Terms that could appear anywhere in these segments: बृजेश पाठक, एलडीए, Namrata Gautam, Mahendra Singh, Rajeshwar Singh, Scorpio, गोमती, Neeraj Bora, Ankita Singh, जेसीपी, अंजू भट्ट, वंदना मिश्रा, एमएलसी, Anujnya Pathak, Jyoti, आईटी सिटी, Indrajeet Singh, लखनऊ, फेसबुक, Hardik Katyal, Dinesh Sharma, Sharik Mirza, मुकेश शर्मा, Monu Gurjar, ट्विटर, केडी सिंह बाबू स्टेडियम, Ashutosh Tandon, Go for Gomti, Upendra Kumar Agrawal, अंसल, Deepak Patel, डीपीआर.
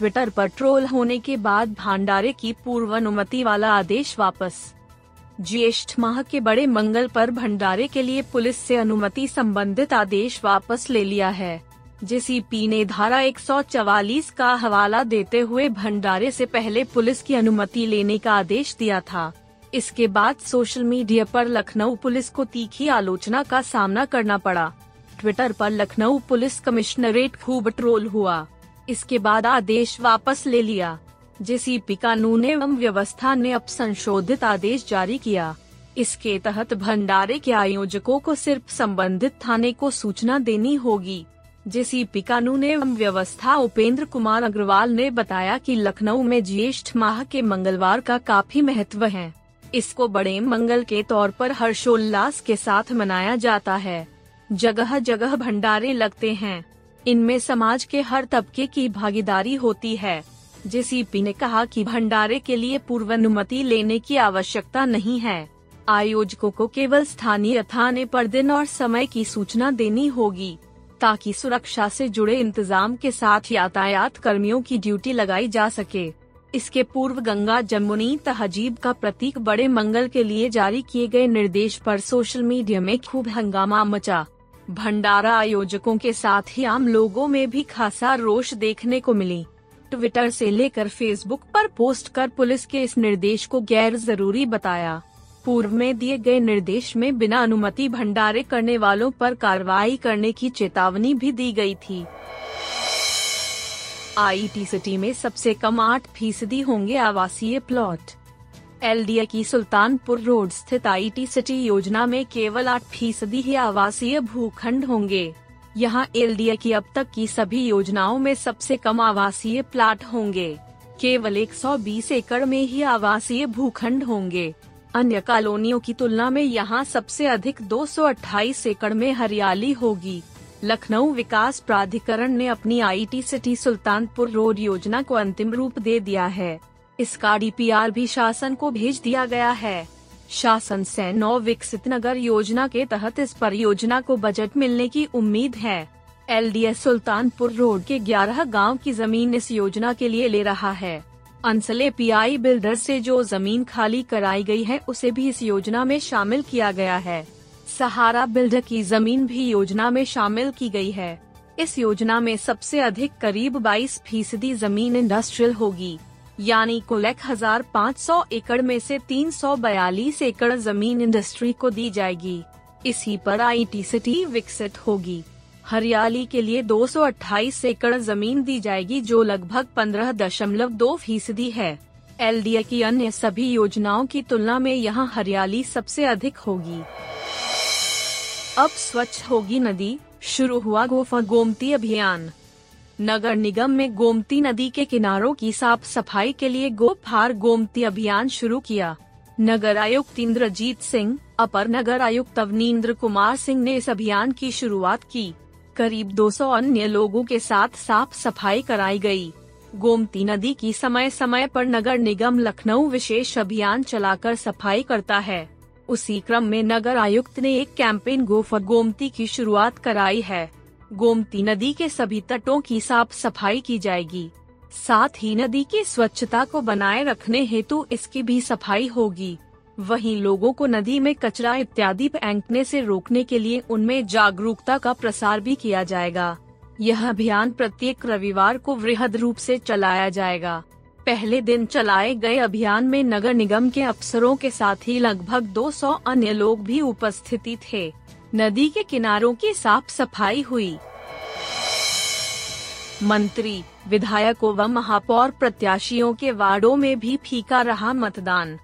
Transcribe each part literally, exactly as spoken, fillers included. ट्विटर पर ट्रोल होने के बाद भंडारे की पूर्वानुमति वाला आदेश वापस। ज्येष्ठ माह के बड़े मंगल पर भंडारे के लिए पुलिस से अनुमति संबंधित आदेश वापस ले लिया है। जेसीपी ने धारा एक सौ चवालीस का हवाला देते हुए भंडारे से पहले पुलिस की अनुमति लेने का आदेश दिया था। इसके बाद सोशल मीडिया पर लखनऊ पुलिस को तीखी आलोचना का सामना करना पड़ा। ट्विटर पर लखनऊ पुलिस कमिश्नरेट खूब ट्रोल हुआ, इसके बाद आदेश वापस ले लिया। जेसीपी कानून एवं व्यवस्था ने अब संशोधित आदेश जारी किया। इसके तहत भंडारे के आयोजकों को सिर्फ संबंधित थाने को सूचना देनी होगी। जेसीपी कानून एवं व्यवस्था उपेंद्र कुमार अग्रवाल ने बताया कि लखनऊ में ज्येष्ठ माह के मंगलवार का काफी महत्व है। इसको बड़े मंगल के तौर पर हर्षोल्लास के साथ मनाया जाता है। जगह जगह भंडारे लगते हैं, इनमें समाज के हर तबके की भागीदारी होती है। जेसीपी ने कहा कि भंडारे के लिए पूर्वानुमति लेने की आवश्यकता नहीं है। आयोजकों को केवल स्थानीय थाने पर दिन और समय की सूचना देनी होगी ताकि सुरक्षा से जुड़े इंतजाम के साथ यातायात कर्मियों की ड्यूटी लगाई जा सके। इसके पूर्व गंगा जमुनी तहजीब का प्रतीक बड़े मंगल के लिए जारी किए गए निर्देश पर सोशल मीडिया में खूब हंगामा मचा। भंडारा आयोजकों के साथ ही आम लोगों में भी खासा रोष देखने को मिली। ट्विटर से लेकर फेसबुक पर पोस्ट कर पुलिस के इस निर्देश को गैर जरूरी बताया। पूर्व में दिए गए निर्देश में बिना अनुमति भंडारे करने वालों पर कार्रवाई करने की चेतावनी भी दी गई थी। आईटी सिटी में सबसे कम आठ फीसदी होंगे आवासीय प्लॉट। एलडीए की सुल्तानपुर रोड स्थित आईटी सिटी योजना में केवल आठ फीसदी ही आवासीय भूखंड होंगे। यहां एलडीए की अब तक की सभी योजनाओं में सबसे कम आवासीय प्लाट होंगे। केवल एक सौ बीस एकड़ में ही आवासीय भूखंड होंगे। अन्य कॉलोनियों की तुलना में यहां सबसे अधिक दो सौ अट्ठाईस एकड़ में हरियाली होगी। लखनऊ विकास प्राधिकरण ने अपनी आईटी सिटी सुल्तानपुर रोड योजना को अंतिम रूप दे दिया है। इसका डीपीआर भी शासन को भेज दिया गया है। शासन से नौ विकसित नगर योजना के तहत इस परियोजना को बजट मिलने की उम्मीद है। एलडीए सुल्तानपुर रोड के ग्यारह गांव की जमीन इस योजना के लिए ले रहा है। अंसल एपीआई बिल्डर से जो जमीन खाली कराई गई है उसे भी इस योजना में शामिल किया गया है। सहारा बिल्डर की जमीन भी योजना में शामिल की गई है। इस योजना में सबसे अधिक करीब बाईस फीसदी जमीन इंडस्ट्रियल होगी, यानी कुल एक हजार पाँच सौ एकड़ में से तीन सौ बयालीस एकड़ जमीन इंडस्ट्री को दी जाएगी। इसी पर आईटी सिटी विकसित होगी। हरियाली के लिए दो सौ अट्ठाईस एकड़ जमीन दी जाएगी, जो लगभग पंद्रह दशमलव दो फीसदी है। एलडीए की अन्य सभी योजनाओं की तुलना में यहां हरियाली सबसे अधिक होगी। अब स्वच्छ होगी नदी, शुरू हुआ गो फॉर गोमती अभियान। नगर निगम में गोमती नदी के किनारों की साफ सफाई के लिए गो फॉर गोमती अभियान शुरू किया। नगर आयुक्त इंद्रजीत सिंह, अपर नगर आयुक्त अवनिंद्र कुमार सिंह ने इस अभियान की शुरुआत की। करीब दो सौ अन्य लोगों के साथ साफ सफाई कराई गई। गोमती नदी की समय समय पर नगर निगम लखनऊ विशेष अभियान चलाकर सफाई करता है। उसी क्रम में नगर आयुक्त ने एक कैंपेन गो फॉर गोमती की शुरुआत कराई है। गोमती नदी के सभी तटों की साफ सफाई की जाएगी, साथ ही नदी की स्वच्छता को बनाए रखने हेतु इसकी भी सफाई होगी। वहीं लोगों को नदी में कचरा इत्यादि फेंकने से रोकने के लिए उनमें जागरूकता का प्रसार भी किया जाएगा। यह अभियान प्रत्येक रविवार को वृहद रूप से चलाया जाएगा। पहले दिन चलाए गए अभियान में नगर निगम के अफसरों के साथ ही लगभग दो सौ अन्य लोग भी उपस्थित थे। नदी के किनारों की साफ सफाई हुई। मंत्री, विधायकों व महापौर प्रत्याशियों के वार्डों में भी फीका रहा मतदान।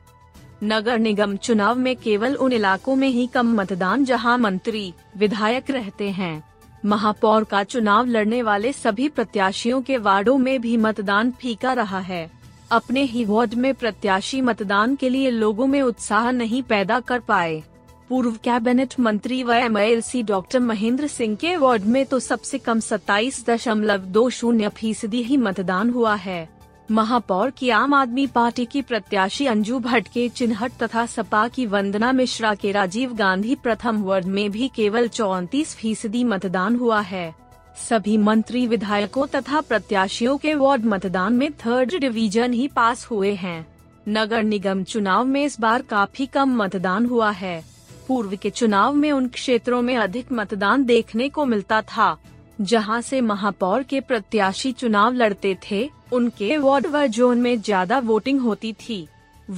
नगर निगम चुनाव में केवल उन इलाकों में ही कम मतदान जहां मंत्री, विधायक रहते हैं। महापौर का चुनाव लड़ने वाले सभी प्रत्याशियों के वार्डों में भी मतदान फीका रहा है। अपने ही वार्ड में प्रत्याशी मतदान के लिए लोगों में उत्साह नहीं पैदा कर पाए। पूर्व कैबिनेट मंत्री व एमएलसी डॉक्टर महेंद्र सिंह के वार्ड में तो सबसे कम सत्ताईस दशमलव दो शून्य फीसदी ही मतदान हुआ है। महापौर की आम आदमी पार्टी की प्रत्याशी अंजू भट्ट के चिन्हट तथा सपा की वंदना मिश्रा के राजीव गांधी प्रथम वार्ड में भी केवल चौंतीस फीसदी मतदान हुआ है। सभी मंत्री विधायकों तथा प्रत्याशियों के वार्ड मतदान में थर्ड डिवीजन ही पास हुए हैं। नगर निगम चुनाव में इस बार काफी कम मतदान हुआ है। पूर्व के चुनाव में उन क्षेत्रों में अधिक मतदान देखने को मिलता था जहां से महापौर के प्रत्याशी चुनाव लड़ते थे, उनके वार्ड व जोन में ज्यादा वोटिंग होती थी।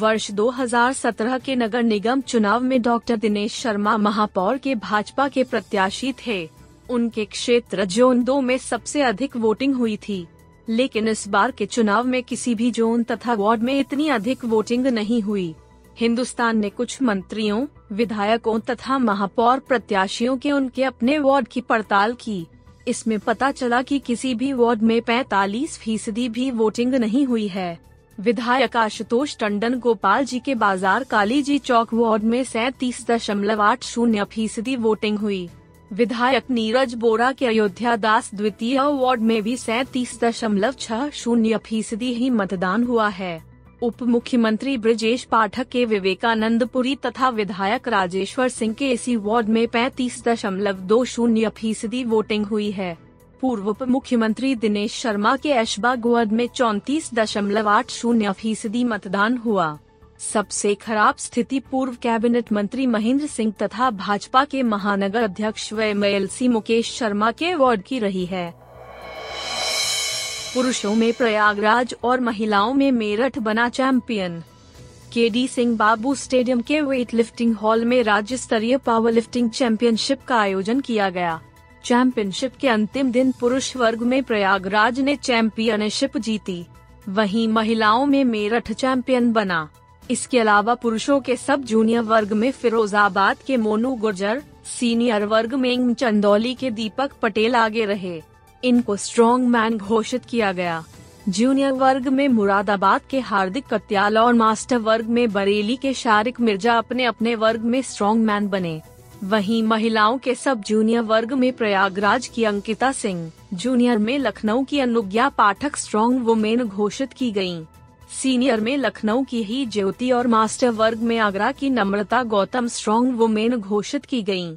वर्ष दो हज़ार सत्रह के नगर निगम चुनाव में डॉक्टर दिनेश शर्मा महापौर के भाजपा के प्रत्याशी थे। उनके क्षेत्र जोन दो में सबसे अधिक वोटिंग हुई थी, लेकिन इस बार के चुनाव में किसी भी जोन तथा वार्ड में इतनी अधिक वोटिंग नहीं हुई। हिंदुस्तान ने कुछ मंत्रियों, विधायकों तथा महापौर प्रत्याशियों के उनके अपने वार्ड की पड़ताल की। इसमें पता चला कि किसी भी वार्ड में पैंतालीस फीसदी भी वोटिंग नहीं हुई है। विधायक आशुतोष टंडन गोपाल जी के बाजार कालीजी चौक वार्ड में सैंतीस दशमलव आठ शून्य फीसदी वोटिंग हुई। विधायक नीरज बोरा के अयोध्या दास द्वितीय वार्ड में भी सैंतीस दशमलव छह शून्य फीसदी ही मतदान हुआ है। उप मुख्यमंत्री बृजेश पाठक के विवेकानंदपुरी तथा विधायक राजेश्वर सिंह के इसी वार्ड में पैंतीस दशमलव दो शून्य फीसदी वोटिंग हुई है। पूर्व उप मुख्यमंत्री दिनेश शर्मा के ऐशबाग वार्ड में चौंतीस दशमलव आठ शून्य फीसदी मतदान हुआ। सबसे खराब स्थिति पूर्व कैबिनेट मंत्री महेंद्र सिंह तथा भाजपा के महानगर अध्यक्ष व एमएलसी मुकेश शर्मा के वार्ड की रही है। पुरुषों में प्रयागराज और महिलाओं में मेरठ बना champion. केडी सिंह बाबू स्टेडियम के वेट लिफ्टिंग हॉल में राज्य स्तरीय पावर लिफ्टिंग चैंपियनशिप का आयोजन किया गया। चैंपियनशिप के अंतिम दिन पुरुष वर्ग में प्रयागराज ने चैंपियनशिप जीती, वहीं महिलाओं में मेरठ चैंपियन बना। इसके अलावा पुरुषों के सब जूनियर वर्ग में फिरोजाबाद के मोनू गुर्जर, सीनियर वर्ग में चंदौली के दीपक पटेल आगे रहे। इनको स्ट्रॉन्ग मैन घोषित किया गया। जूनियर वर्ग में मुरादाबाद के हार्दिक कत्याल और मास्टर वर्ग में बरेली के शारिक मिर्जा अपने अपने वर्ग में स्ट्रॉन्ग मैन बने। वहीं महिलाओं के सब जूनियर वर्ग में प्रयागराज की अंकिता सिंह, जूनियर में लखनऊ की अनुज्ञा पाठक स्ट्रॉन्ग वुमेन घोषित की गयी। सीनियर में लखनऊ की ही ज्योति और मास्टर वर्ग में आगरा की नम्रता गौतम स्ट्रॉन्ग वुमेन घोषित की गयी।